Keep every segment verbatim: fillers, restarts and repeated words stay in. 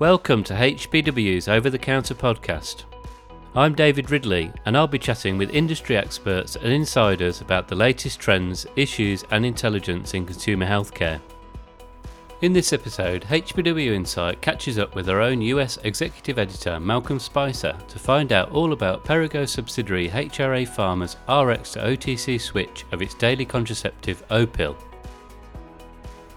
Welcome to H B W's Over-the-Counter podcast. I'm David Ridley and I'll be chatting with industry experts and insiders about the latest trends, issues and intelligence in consumer healthcare. In this episode, H B W Insight catches up with our own U S executive editor Malcolm Spicer to find out all about Perrigo subsidiary H R A Pharma's Rx to O T C switch of its daily contraceptive Opill.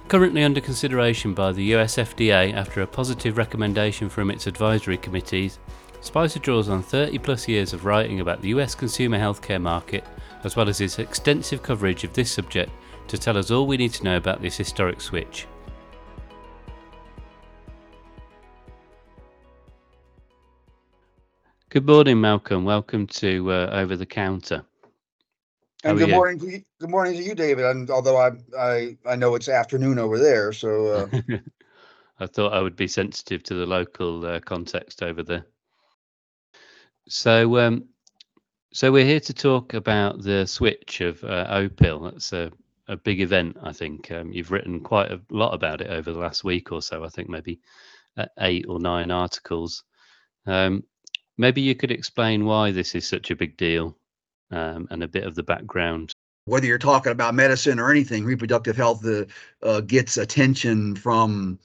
Currently under consideration by the U S F D A after a positive recommendation from its advisory committees, Spicer draws on thirty plus years of writing about the U S consumer healthcare market, as well as his extensive coverage of this subject, to tell us all we need to know about this historic switch. Good morning, Malcolm. Welcome to uh, Over the Counter. And good morning to you, good morning to you, David. And although I, I I know it's afternoon over there, so uh... I thought I would be sensitive to the local uh, context over there. So, um, so we're here to talk about the switch of uh, Opill. That's a, a big event, I think. Um, you've written quite a lot about it over the last week or so. I think maybe eight or nine articles. Um, maybe you could explain why this is such a big deal. Um, and a bit of the background. Whether you're talking about medicine or anything, reproductive health uh, uh, gets attention from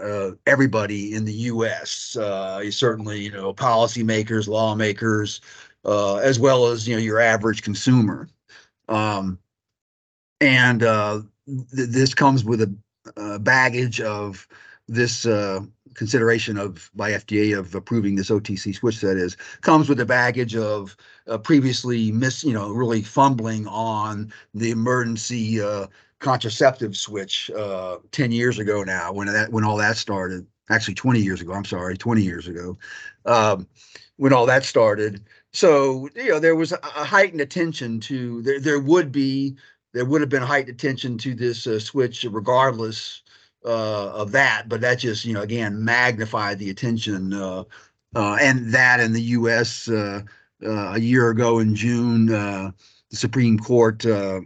uh, everybody in the U S Uh, certainly, you know, policymakers, lawmakers, uh, as well as, you know, your average consumer. Um, and uh, th- this comes with a, a baggage of this uh, consideration of by F D A of approving this O T C switch, that is, comes with the baggage of uh, previously miss, you know, really fumbling on the emergency uh, contraceptive switch uh, ten years ago now, when that when all that started, actually twenty years ago, I'm sorry, twenty years ago, um, when all that started. So, you know, there was a, a heightened attention to, there, there would be, there would have been heightened attention to this uh, switch regardless Uh, of that, but that just, you know, again, magnified the attention. Uh, uh, and that in the U S uh, uh, a year ago in June, uh, the Supreme Court uh,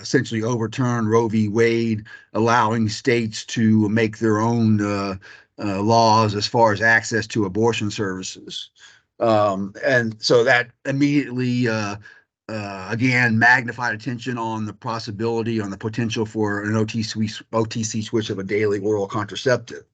essentially overturned Roe v. Wade, allowing states to make their own uh, uh, laws as far as access to abortion services. Um, and so that immediately uh, Uh, again, magnified attention on the possibility, on the potential for an O T C, O T C switch of a daily oral contraceptive.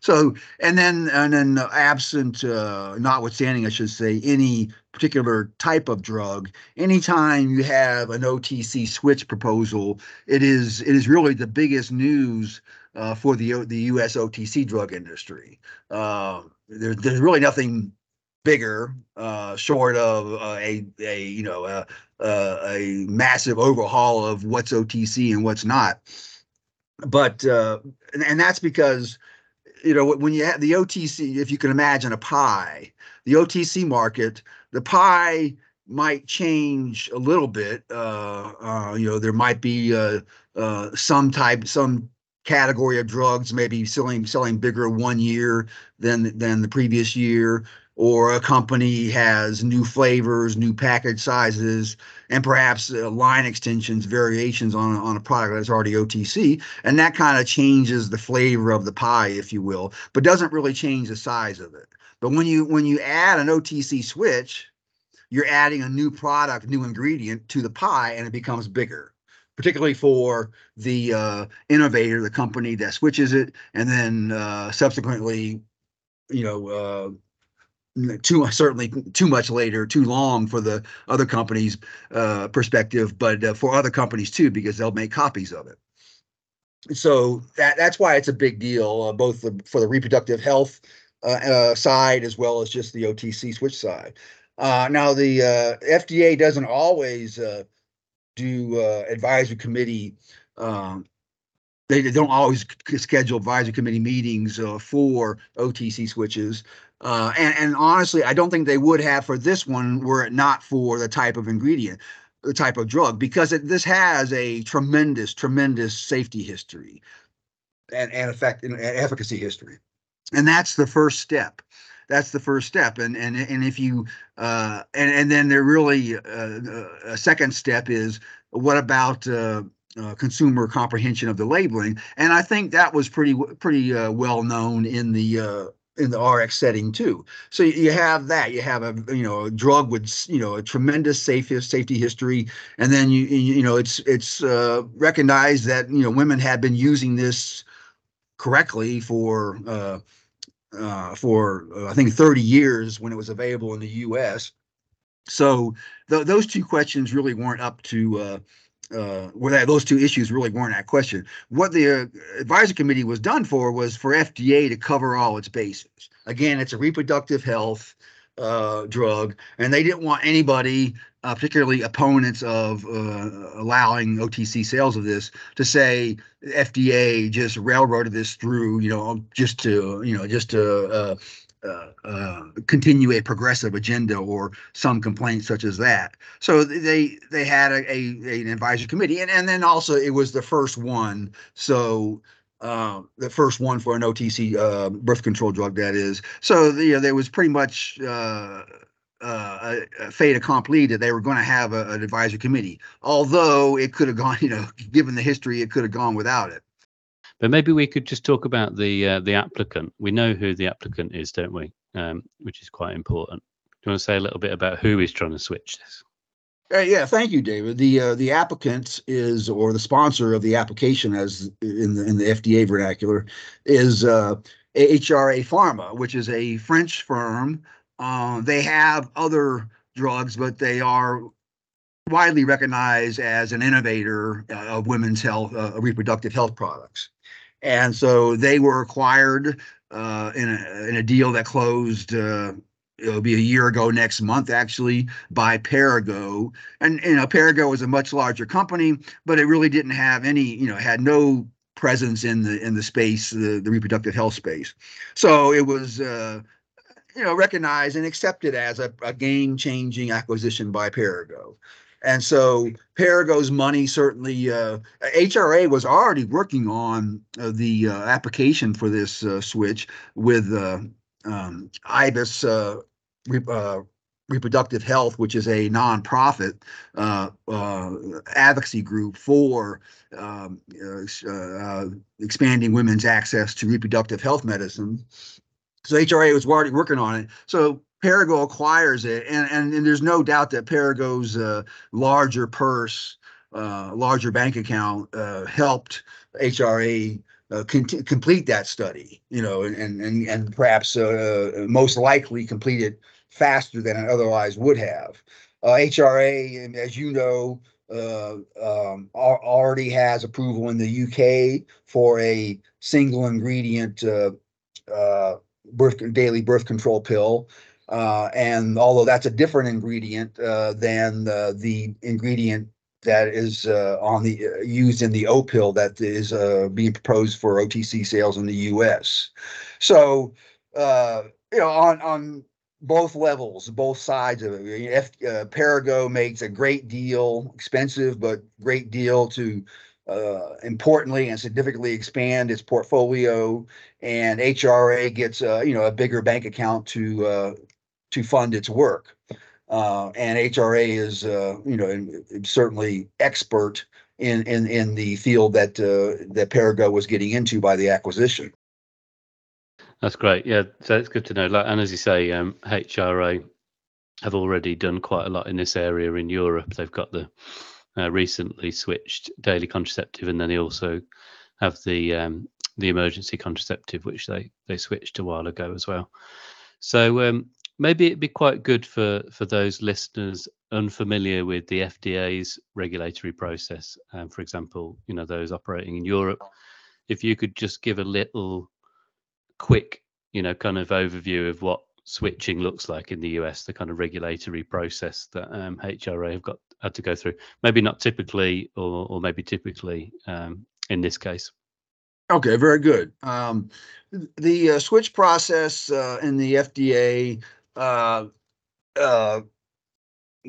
So, and then, and then absent, uh, notwithstanding, I should say, any particular type of drug, anytime you have an O T C switch proposal, it is it is really the biggest news uh, for the the U S O T C drug industry. Uh, there, there's really nothing bigger, uh, short of uh, a, a, you know, uh, uh, a massive overhaul of what's O T C and what's not. But, uh, and, and that's because, you know, when you have the O T C, if you can imagine a pie, the O T C market, the pie might change a little bit. Uh, uh, you know, there might be uh, uh, some type, some category of drugs maybe selling selling bigger one year than than the previous year, or a company has new flavors, new package sizes, and perhaps uh, line extensions, variations on, on a product that's already O T C. And that kind of changes the flavor of the pie, if you will, but doesn't really change the size of it. But when you when you add an O T C switch, you're adding a new product, new ingredient to the pie, and it becomes bigger, particularly for the uh, innovator, the company that switches it, and then uh, subsequently, you know, uh, Too certainly too much later, too long for the other company's uh, perspective, but uh, for other companies too, because they'll make copies of it. So that that's why it's a big deal, uh, both the, for the reproductive health uh, uh, side as well as just the O T C switch side. Uh, now the uh, F D A doesn't always uh, do uh, advisory committee. Um, they, they don't always schedule advisory committee meetings uh, for O T C switches. Uh, and, and honestly, I don't think they would have for this one were it not for the type of ingredient, the type of drug, because it, this has a tremendous, tremendous safety history and, and effect and efficacy history. And that's the first step. That's the first step. And and and if you uh, and, and then there really uh, a second step is, what about uh, uh, consumer comprehension of the labeling. And I think that was pretty pretty uh, well known in the uh, in the R X setting too. So you have that, you have a, you know, a drug with, you know, a tremendous safety safety history. And then, you, you know, it's, it's uh, recognized that, you know, women have been using this correctly for, uh, uh, for uh, I think thirty years when it was available in the U S. So th those two questions really weren't up to, uh, uh, well, that, those two issues really weren't that question. What the uh, advisory committee was done for was for F D A to cover all its bases. Again, it's a reproductive health uh, drug, and they didn't want anybody, uh, particularly opponents of uh, allowing O T C sales of this, to say F D A just railroaded this through, you know, just to, you know, just to uh, Uh, uh, continue a progressive agenda or some complaints such as that. So they they had a, a an advisory committee, and and then also it was the first one. So uh, the first one for an O T C uh, birth control drug, that is. So the, you know, there was pretty much uh, uh, a fait accompli that they were going to have a, an advisory committee. Although it could have gone, you know, given the history, it could have gone without it. But maybe we could just talk about the uh, the applicant. We know who the applicant is, don't we? Um, which is quite important. Do you want to say a little bit about who is trying to switch this? Uh, yeah, thank you, David. The uh, the applicant is, or the sponsor of the application, as in the, in the F D A vernacular, is uh, H R A Pharma, which is a French firm. Uh, they have other drugs, but they are widely recognized as an innovator uh, of women's health, uh, reproductive health products. And so they were acquired uh, in, a, in a deal that closed, uh, it'll be a year ago next month, actually, by Perrigo. And, you know, Perrigo was a much larger company, but it really didn't have any, you know, had no presence in the in the space, the, the reproductive health space. So it was, uh, you know, recognized and accepted as a, a game-changing acquisition by Perrigo. And so Perrigo's money certainly, uh, H R A was already working on uh, the uh, application for this uh, switch with uh, um, IBIS uh, re uh, Reproductive Health, which is a nonprofit uh, uh, advocacy group for um, uh, uh, expanding women's access to reproductive health medicine. So H R A was already working on it. So Perrigo acquires it, and, and, and there's no doubt that Perrigo's uh, larger purse, uh, larger bank account uh, helped H R A uh, complete that study, you know, and, and, and perhaps uh, most likely complete it faster than it otherwise would have. Uh, H R A, as you know, uh, um, already has approval in the U K for a single ingredient uh, uh, birth, daily birth control pill. Uh, and although that's a different ingredient uh, than uh, the ingredient that is uh, on the uh, used in the Opill that is uh, being proposed for O T C sales in the U S. So, uh, you know, on on both levels, both sides of it, F, uh, Perrigo makes a great deal, expensive but great deal to uh, importantly and significantly expand its portfolio, and H R A gets uh, you know, a bigger bank account to. Uh, to fund its work. Uh, and H R A is, uh, you know, in, in certainly expert in, in, in the field that, uh, that Perrigo was getting into by the acquisition. That's great. Yeah. So it's good to know. Like, and as you say, um, H R A have already done quite a lot in this area in Europe. They've got the uh, recently switched daily contraceptive, and then they also have the, um, the emergency contraceptive, which they, they switched a while ago as well. So, um, maybe it'd be quite good for, for those listeners unfamiliar with the F D A's regulatory process. Um, for example, you know, those operating in Europe, if you could just give a little quick, you know, kind of overview of what switching looks like in the U S, the kind of regulatory process that um, H R A have got had to go through, maybe not typically or, or maybe typically um, in this case. Okay, very good. Um, the uh, switch process uh, in the F D A, Uh, uh,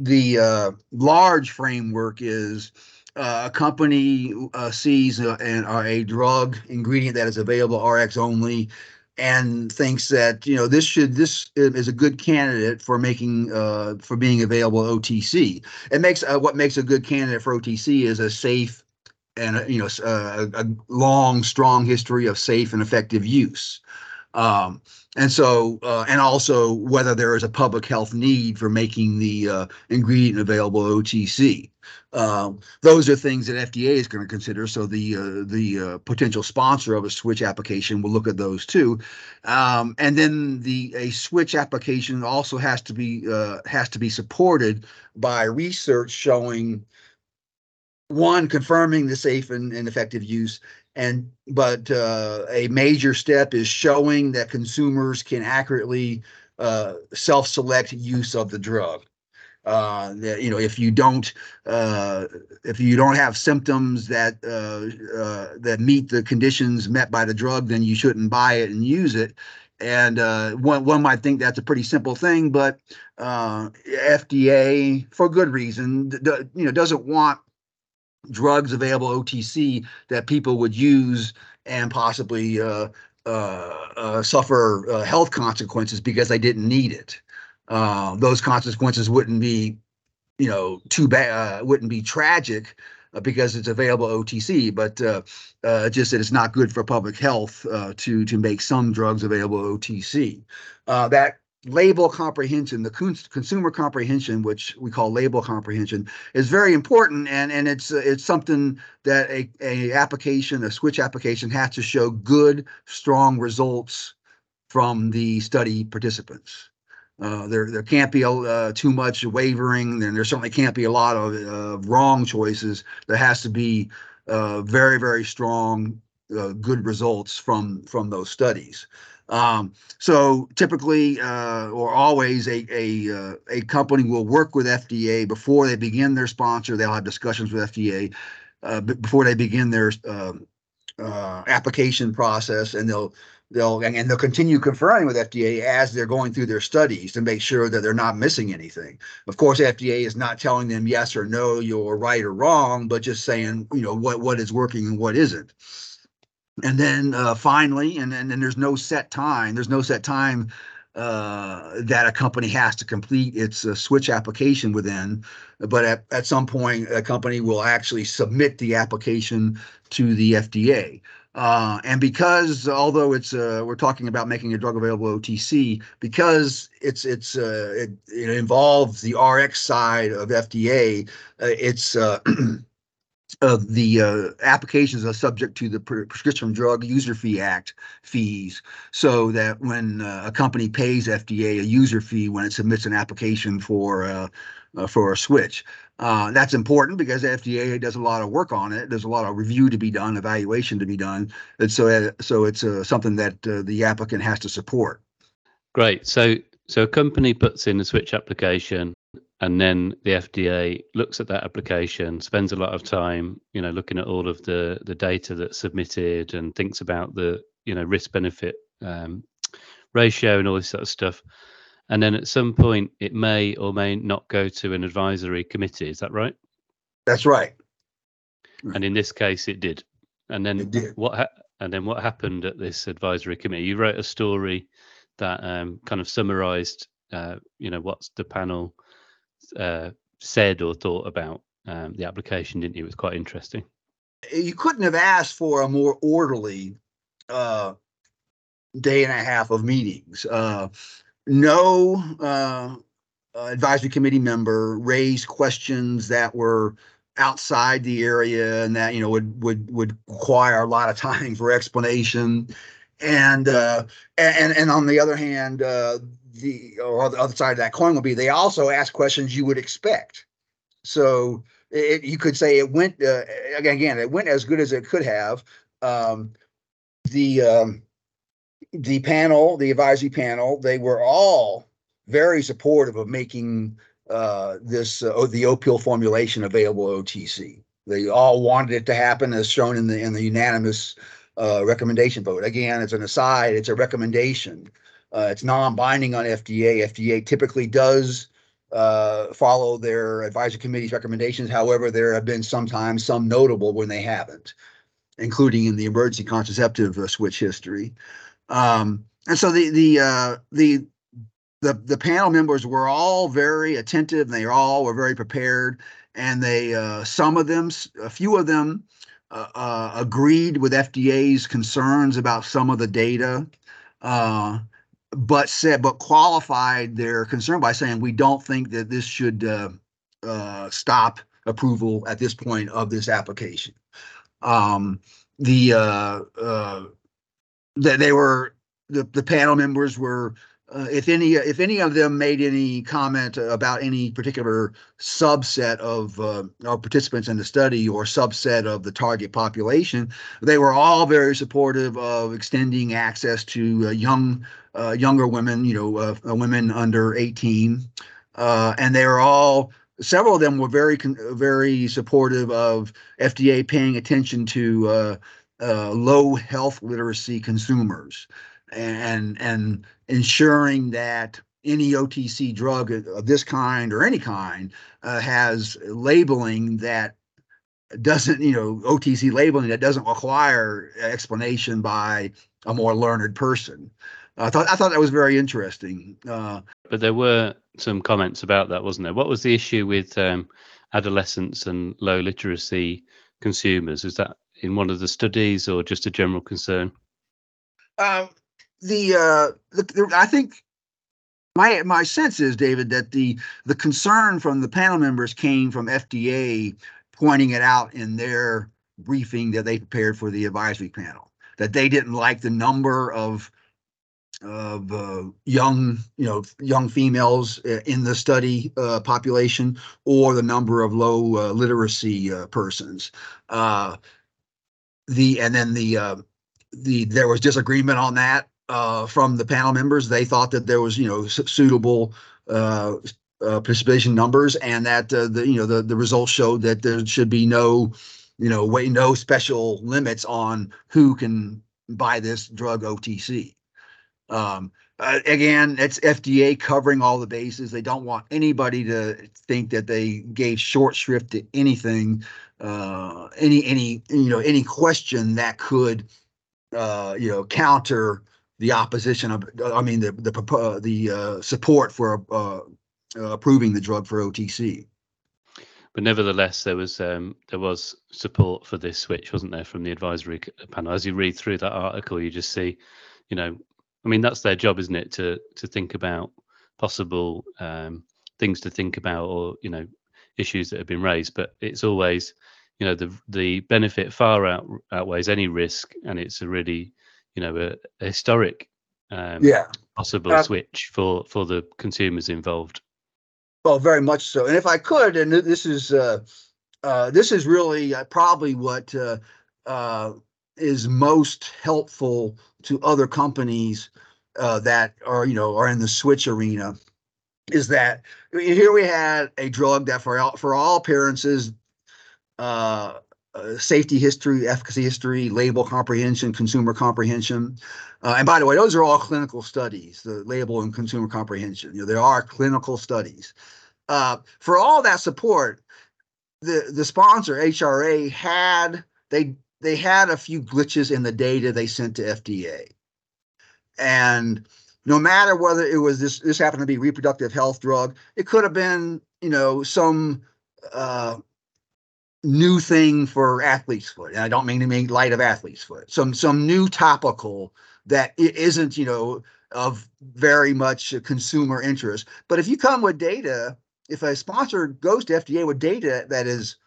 the uh, large framework is uh, a company uh, sees a, an, a drug ingredient that is available R X only, and thinks that, you know, this should this is a good candidate for making uh, for being available O T C. It makes uh, what makes a good candidate for O T C is a safe and you know a, a long, strong history of safe and effective use. Um, and so, uh, and also whether there is a public health need for making the uh, ingredient available O T C. Um, those are things that F D A is going to consider. So the uh, the uh, potential sponsor of a switch application will look at those too. Um, and then the a switch application also has to be uh, has to be supported by research showing, one, confirming the safe and, and effective use. And but uh, a major step is showing that consumers can accurately uh, self-select use of the drug. Uh, that, you know, if you don't uh, if you don't have symptoms that uh, uh, that meet the conditions met by the drug, then you shouldn't buy it and use it. And uh, one one might think that's a pretty simple thing, but uh, F D A, for good reason, you know, doesn't want drugs available O T C that people would use and possibly uh, uh, uh, suffer uh, health consequences because they didn't need it. Uh, those consequences wouldn't be, you know, too bad, uh, wouldn't be tragic uh, because it's available O T C, but uh, uh, just that it's not good for public health uh, to to make some drugs available O T C. Uh, that label comprehension, the cons consumer comprehension, which we call label comprehension, is very important, and and it's uh, it's something that a a application, a switch application, has to show good, strong results from the study participants. Uh, there there can't be uh, too much wavering, and there certainly can't be a lot of uh, wrong choices. There has to be uh, very very strong, uh, good results from from those studies. Um, so typically, uh, or always, a a uh, a company will work with F D A before they begin their sponsor. They'll have discussions with F D A uh, before they begin their uh, uh, application process, and they'll they'll and, and they'll continue conferring with F D A as they're going through their studies to make sure that they're not missing anything. Of course, F D A is not telling them yes or no, you're right or wrong, but just saying, you know, what what is working and what isn't. And then uh, finally, and then there's no set time. There's no set time uh, that a company has to complete its uh, switch application within. But at, at some point, a company will actually submit the application to the F D A. Uh, and because, although it's uh, we're talking about making a drug available O T C, because it's it's uh, it, it involves the R X side of F D A, uh, it's uh, of uh, the uh, applications are subject to the Prescription Drug User Fee Act fees, so that when uh, a company pays F D A a user fee when it submits an application for uh, uh, for a switch. Uh, that's important because the F D A does a lot of work on it. There's a lot of review to be done, evaluation to be done, and so uh, so it's uh, something that uh, the applicant has to support. Great. So so a company puts in a switch application, and then the F D A looks at that application, spends a lot of time, you know, looking at all of the the data that's submitted, and thinks about the, you know, risk benefit um, ratio and all this sort of stuff. And then at some point, it may or may not go to an advisory committee. Is that right? That's right. And in this case, it did. And then it did. what? Ha and then what happened at this advisory committee? You wrote a story that um, kind of summarised, uh, you know, what's the panel Uh, said or thought about um, the application, didn't you? It was quite interesting. You couldn't have asked for a more orderly uh, day and a half of meetings. Uh, no uh, advisory committee member raised questions that were outside the area and that, you know, would would would require a lot of time for explanation. And uh, and and on the other hand, uh, The, or the other side of that coin would be they also ask questions you would expect. So it, you could say it went uh, again, again. It went as good as it could have. Um, the um, the panel, the advisory panel, they were all very supportive of making uh, this uh, the Opill formulation available O T C. They all wanted it to happen, as shown in the in the unanimous uh, recommendation vote. Again, it's an aside. It's a recommendation. Uh, it's non-binding on F D A. F D A typically does uh, follow their advisory committee's recommendations. However, there have been sometimes some notable when they haven't, including in the emergency contraceptive uh, switch history. Um, and so the the, uh, the the the panel members were all very attentive. They all were very prepared, and they uh, some of them, a few of them, uh, uh, agreed with F D A's concerns about some of the data, uh, but said but qualified their concern by saying we don't think that this should uh, uh, stop approval at this point of this application. Um, the uh, uh, that they were the the panel members were. Uh, if any, if any of them made any comment about any particular subset of uh, our participants in the study or subset of the target population, they were all very supportive of extending access to uh, young, uh, younger women, you know, uh, women under eighteen, uh, and they were all. Several of them were very, very supportive of F D A paying attention to uh, uh, low health literacy consumers. And and ensuring that any O T C drug of this kind or any kind uh, has labeling that doesn't, you know, O T C labeling that doesn't require explanation by a more learned person. I thought I thought that was very interesting. Uh, but there were some comments about that, wasn't there? What was the issue with um, adolescents and low literacy consumers? Is that in one of the studies or just a general concern? Um, The, uh, the, the I think my my sense is, David, that the the concern from the panel members came from F D A pointing it out in their briefing that they prepared for the advisory panel, that they didn't like the number of of uh, young you know young females in the study uh, population or the number of low uh, literacy uh, persons. Uh, the and then the uh, the there was disagreement on that. Uh, from the panel members, they thought that there was, you know, suitable uh, uh, participation numbers, and that uh, the, you know, the the results showed that there should be no, you know, way no special limits on who can buy this drug O T C. Um, uh, again, it's F D A covering all the bases. They don't want anybody to think that they gave short shrift to anything, uh, any any you know any question that could, uh, you know, counter. The opposition of, I mean, the the uh, the uh, support for uh, uh, approving the drug for O T C. But nevertheless, there was um, there was support for this switch, wasn't there, from the advisory panel? As you read through that article, you just see, you know, I mean, that's their job, isn't it, to to think about possible um, things to think about, or you know, issues that have been raised. But it's always, you know, the the benefit far out, outweighs any risk, and it's a really you know, a, a historic um, yeah. possible uh, switch for, for the consumers involved. Well, very much so. And if I could, and this is uh, uh, this is really uh, probably what uh, uh, is most helpful to other companies uh, that are, you know, are in the switch arena, is that here we had a drug that for all, for all appearances, uh, Uh, safety history, efficacy history, label comprehension, consumer comprehension. Uh, and by the way, those are all clinical studies, the label and consumer comprehension. You know, there are clinical studies. Uh, for all that support, the, the sponsor, H R A, had they they had a few glitches in the data they sent to F D A. And no matter whether it was this, this happened to be reproductive health drug, it could have been, you know, some uh, new thing for athlete's foot, and I don't mean to make light of athlete's foot. Some some new topical that it isn't, you know, of very much consumer interest. But if you come with data, if a sponsor goes to F D A with data that is,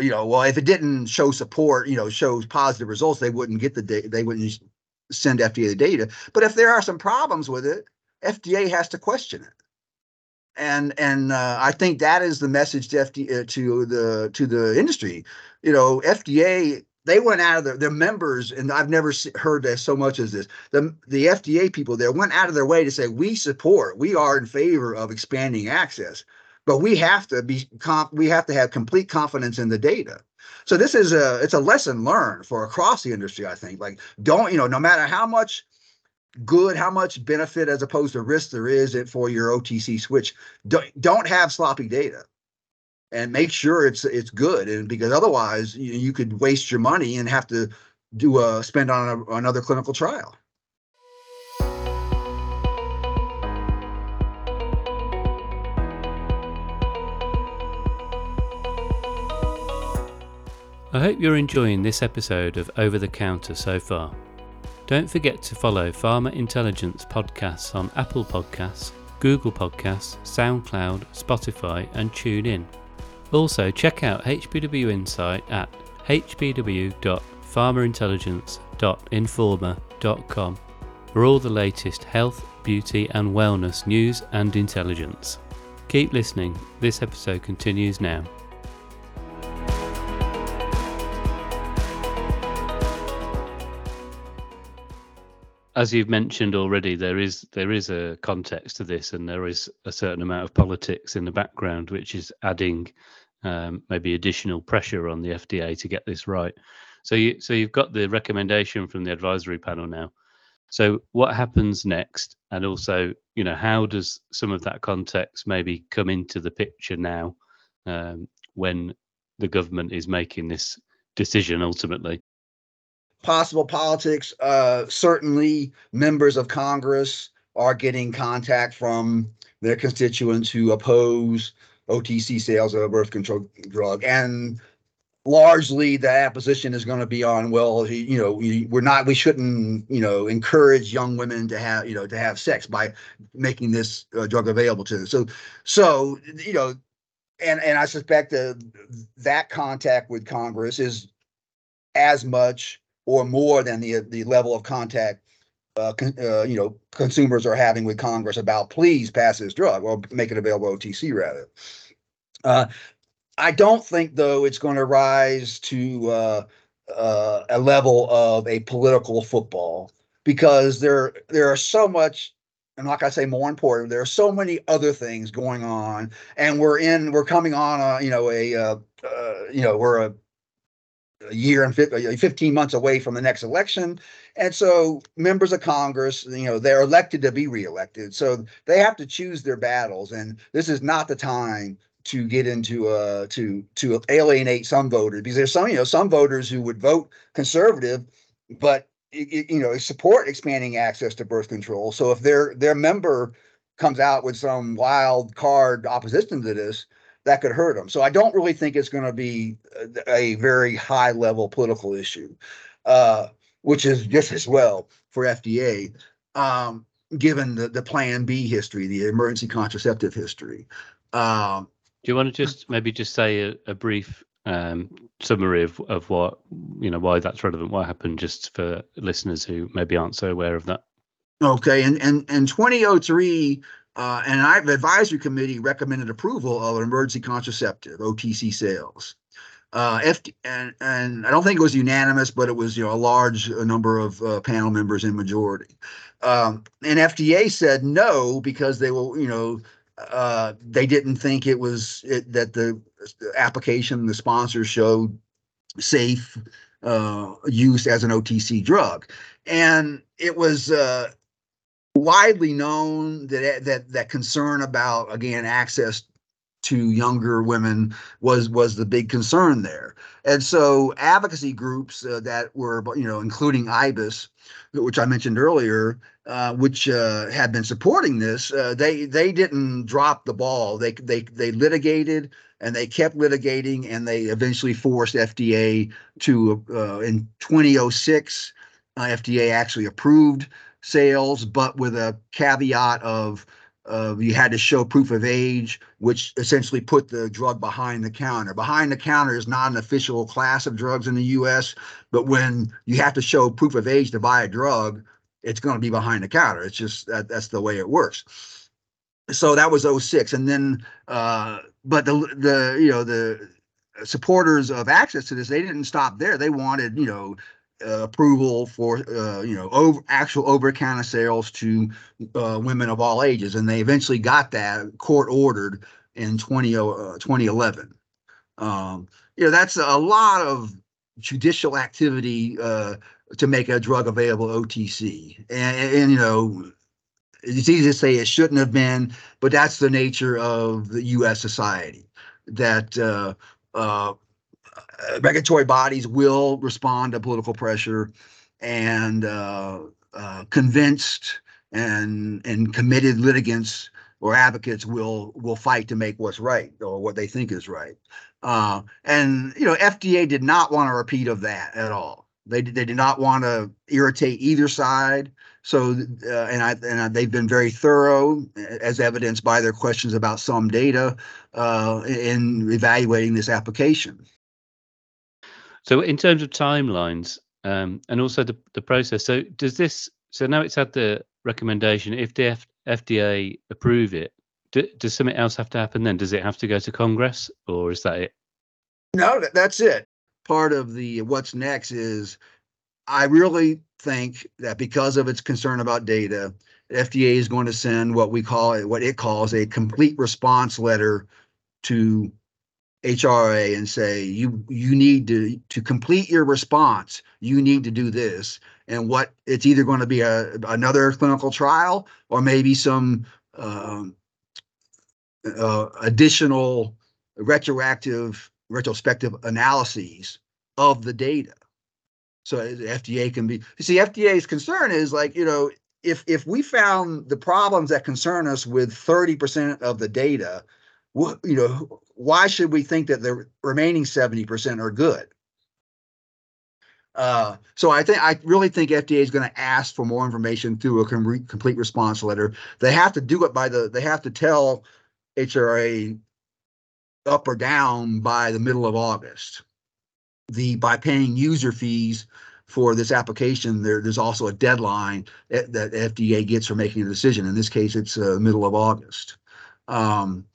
you know, well, if it didn't show support, you know, shows positive results, they wouldn't get the data. They wouldn't send F D A the data. But if there are some problems with it, F D A has to question it. And and uh, I think that is the message to F D A, to the to the industry. You know, F D A, they went out of their, their members, and I've never heard that so much as this. The the F D A people there went out of their way to say we support, we are in favor of expanding access, but we have to be comp we have to have complete confidence in the data. So this is a it's a lesson learned for across the industry. I think like don't you know no matter how much. Good, how much benefit as opposed to risk there is it for your O T C switch? Don't don't have sloppy data, and make sure it's it's good. And because otherwise, you, you could waste your money and have to do a spend on a, another clinical trial. I hope you're enjoying this episode of Over the Counter so far. Don't forget to follow Pharma Intelligence podcasts on Apple Podcasts, Google Podcasts, SoundCloud, Spotify and TuneIn. Also check out H B W Insight at h b w dot pharma intelligence dot informa dot com for all the latest health, beauty and wellness news and intelligence. Keep listening, this episode continues now. As you've mentioned already, there is there is a context to this, and there is a certain amount of politics in the background, which is adding um, maybe additional pressure on the F D A to get this right. So you so you've got the recommendation from the advisory panel now. So what happens next, and also, you know, how does some of that context maybe come into the picture now um, when the government is making this decision ultimately? Possible politics, uh, certainly members of Congress are getting contact from their constituents who oppose O T C sales of a birth control drug. And largely the opposition is going to be on, well, you know, we, we're not, we shouldn't, you know, encourage young women to have, you know, to have sex by making this uh, drug available to them. So, so, you know, and, and I suspect that that contact with Congress is as much or more than the the level of contact, uh, con, uh, you know, consumers are having with Congress about please pass this drug or make it available O T C rather. Uh, I don't think though it's going to rise to uh, uh, a level of a political football because there there are so much, and like I say, more important, there are so many other things going on, and we're in we're coming on a you know a uh, uh, you know we're a. a year and fifteen months away from the next election. And so members of Congress, you know, they're elected to be reelected. So they have to choose their battles. And this is not the time to get into uh to to alienate some voters, because there's some, you know, some voters who would vote conservative, but, you know, support expanding access to birth control. So if their their member comes out with some wild card opposition to this, that could hurt them. So I don't really think it's going to be a very high level political issue, uh, which is just as well for F D A, um, given the, the Plan B history, the emergency contraceptive history. Um, Do you want to just maybe just say a, a brief um, summary of, of what, you know, why that's relevant, what happened, just for listeners who maybe aren't so aware of that? Okay. And and in twenty oh three, Uh, and I, the advisory committee recommended approval of an emergency contraceptive, O T C sales. Uh, F D, and, and I don't think it was unanimous, but it was, you know, a large number of uh, panel members in majority. Um, and F D A said no because they were, you know, uh, they didn't think it was it, that the application, the sponsor showed safe uh, use as an O T C drug. And it was uh, widely known that that that concern about, again, access to younger women was was the big concern there. And so advocacy groups uh, that were, you know, including I B I S, which I mentioned earlier, uh, which uh, had been supporting this, uh, they they didn't drop the ball. They they they litigated and they kept litigating, and they eventually forced F D A to uh, in twenty oh six, uh, F D A actually approved sales, but with a caveat of uh, you had to show proof of age, which essentially put the drug behind the counter. Behind the counter is not an official class of drugs in the U S, but when you have to show proof of age to buy a drug, it's going to be behind the counter. It's just that, that's the way it works. So that was oh six, and then uh, but the the you know the supporters of access to this, they didn't stop there. They wanted, you know, Uh, approval for uh, you know over, actual over-the-counter sales to uh, women of all ages, and they eventually got that court ordered in twenty eleven. Um, you know that's a lot of judicial activity uh, to make a drug available O T C, and, and you know it's easy to say it shouldn't have been, but that's the nature of the U S society, that uh, uh, Uh, regulatory bodies will respond to political pressure, and uh, uh, convinced and and committed litigants or advocates will will fight to make what's right or what they think is right. Uh, and, you know, F D A did not want a repeat of that at all. They, they did not want to irritate either side. So uh, and I and they've been very thorough, as evidenced by their questions about some data uh, in evaluating this application. So in terms of timelines um, and also the, the process, so does this so now it's had the recommendation, if the F- FDA approve it, do, does something else have to happen then? Does it have to go to Congress, or is that it? No, that's it. Part of the what's next is, I really think that because of its concern about data, F D A is going to send what we call it, what it calls a complete response letter to H R A and say, you you need to to complete your response. You need to do this. And what it's either going to be a another clinical trial or maybe some um, uh, additional retroactive retrospective analyses of the data. So the F D A can be, you see, F D A's concern is like, you know, if if we found the problems that concern us with thirty percent of the data, wh- you know, why should we think that the remaining seventy percent are good? Uh, so I think I really think F D A is going to ask for more information through a com- complete response letter. They have to do it by the, they have to tell H R A up or down by the middle of August. The by paying user fees for this application, there, there's also a deadline that, that F D A gets for making a decision. In this case, it's uh, middle of August. Um,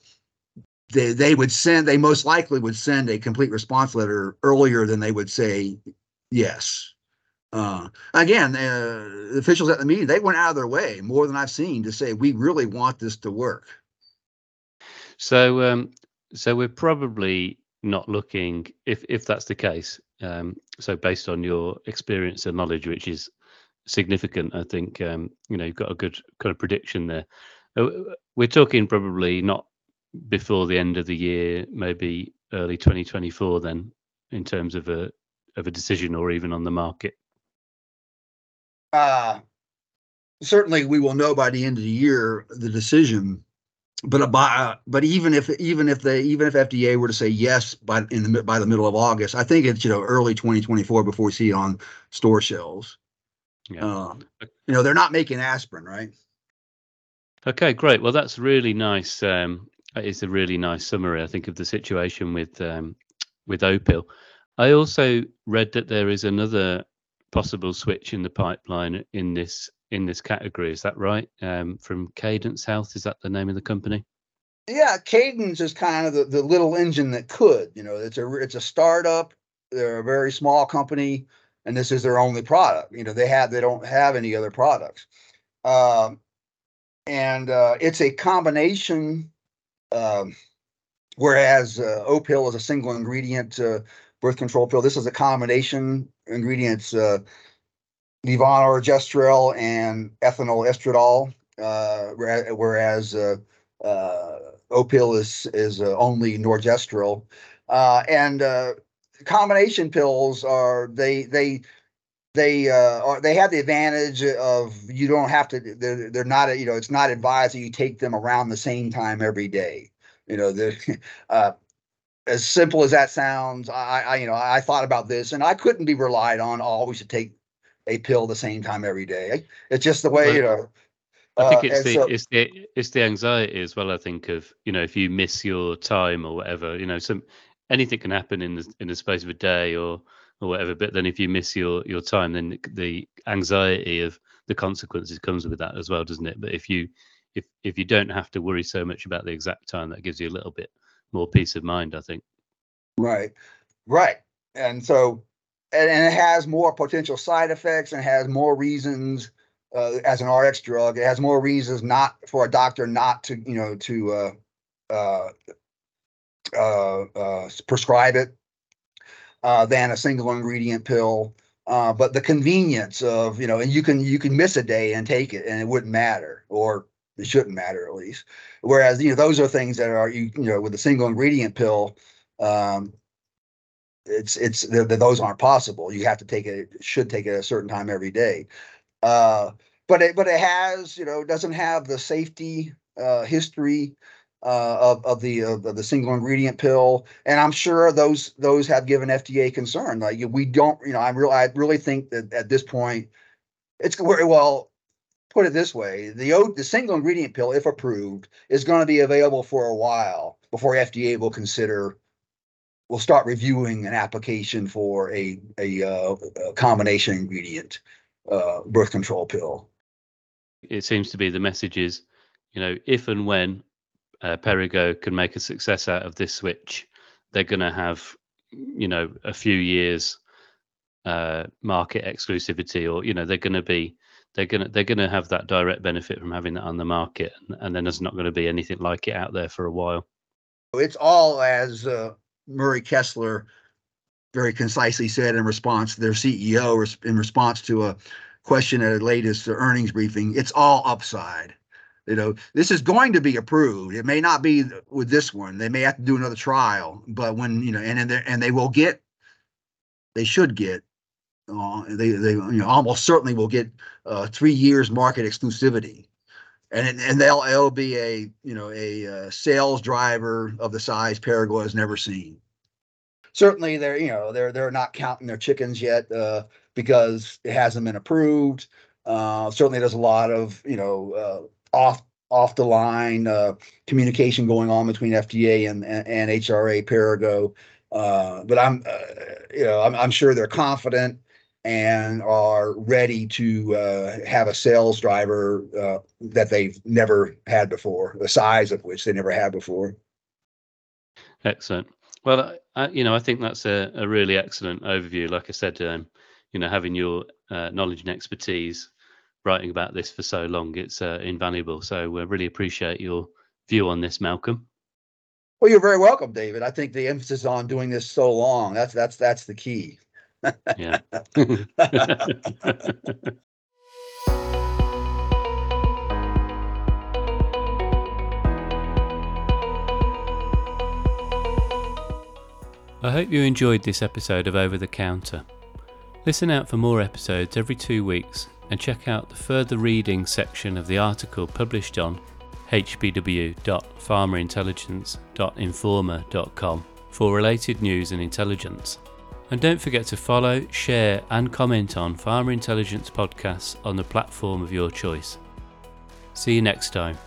they they would send, they most likely would send a complete response letter earlier than they would say yes. Uh, again, uh, the officials at the meeting, they went out of their way more than I've seen to say we really want this to work. So, um, so we're probably not looking, if if that's the case, um so based on your experience and knowledge, which is significant, I think um you know you've got a good kind of prediction there. We're talking probably not before the end of the year, maybe early twenty twenty-four then, in terms of a of a decision or even on the market. Uh certainly we will know by the end of the year the decision. But by, but even if even if they even if F D A were to say yes by in the by the middle of August, I think it's you know early twenty twenty-four before we see it on store shelves. Yeah. Um, you know they're not making aspirin, right? Okay, great. Well, that's really nice. Um, that is a really nice summary, I think, of the situation with um, with Opill. I also read that there is another possible switch in the pipeline in this. in this category, is that right? Um, from Cadence Health, is that the name of the company? Yeah, Cadence is kind of the, the little engine that could, you know, it's a it's a startup. They're a very small company, and this is their only product. You know, they have they don't have any other products. Um, and uh, it's a combination, um, whereas uh, Opill is a single ingredient uh, birth control pill. This is a combination ingredients, uh, levonorgestrel and ethinyl estradiol, uh, whereas uh, uh, Opill is is uh, only norgestrel, uh, and uh, combination pills are they they they uh, are they have the advantage of you don't have to they're, they're not you know it's not advised that you take them around the same time every day. You know the. Uh, As simple as that sounds, I, I you know I thought about this and I couldn't be relied on always to take a pill the same time every day. It's just the way, you know. I think it's uh, the so, it's the it's the anxiety as well, I think, of, you know, if you miss your time or whatever, you know, some anything can happen in the in the space of a day or or whatever, but then if you miss your your time, then the anxiety of the consequences comes with that as well, doesn't it? But if you if if you don't have to worry so much about the exact time, that gives you a little bit more peace of mind, I think. Right. Right. And so And it has more potential side effects and has more reasons uh, as an R X drug. It has more reasons not for a doctor not to, you know, to uh, uh, uh, uh, prescribe it uh, than a single ingredient pill. Uh, but the convenience of, you know, and you can you can miss a day and take it and it wouldn't matter, or it shouldn't matter at least. Whereas, you know, those are things that are, you, you know, with a single ingredient pill, um, It's it's those aren't possible. You have to take it. Should take it at a certain time every day, uh, but it but it has you know doesn't have the safety uh, history uh, of, of the of the single ingredient pill, and I'm sure those those have given F D A concern. Like we don't, you know, I really I really think that at this point, it's well. Put it this way, the, the single ingredient pill, if approved, is going to be available for a while before F D A will consider, will start reviewing an application for a, a, uh, a combination ingredient uh, birth control pill. It seems to be the message is, you know, if and when uh, Perrigo can make a success out of this switch, they're going to have, you know, a few years uh, market exclusivity, or, you know, they're going to be They're gonna they're gonna have that direct benefit from having that on the market, and, and then there's not going to be anything like it out there for a while. It's all, as uh, Murray Kessler very concisely said in response to their C E O, res- in response to a question at a latest earnings briefing. It's all upside. You know, this is going to be approved. It may not be with this one. They may have to do another trial, but when you know, and and, and they will get, they should get. Uh, they they you know, almost certainly will get uh, three years market exclusivity, and and they'll it'll be a you know a uh, sales driver of the size Perrigo has never seen. Certainly, they're you know they're they're not counting their chickens yet uh, because it hasn't been approved. Uh, certainly, there's a lot of you know uh, off off the line uh, communication going on between F D A and and, and H R A Perrigo, uh, but I'm uh, you know I'm, I'm sure they're confident and are ready to uh, have a sales driver uh, that they've never had before, the size of which they never had before. Excellent. Well, I, you know, I think that's a, a really excellent overview. Like I said, um, you know, having your uh, knowledge and expertise writing about this for so long, it's uh, invaluable. So we really appreciate your view on this, Malcolm. Well, you're very welcome, David. I think the emphasis on doing this so long, that's that's that's the key. Yeah. I hope you enjoyed this episode of Over the Counter. Listen out for more episodes every two weeks and check out the further reading section of the article published on h b w dot pharma intelligence dot informa dot com for related news and intelligence. And don't forget to follow, share and comment on Pharma Intelligence podcasts on the platform of your choice. See you next time.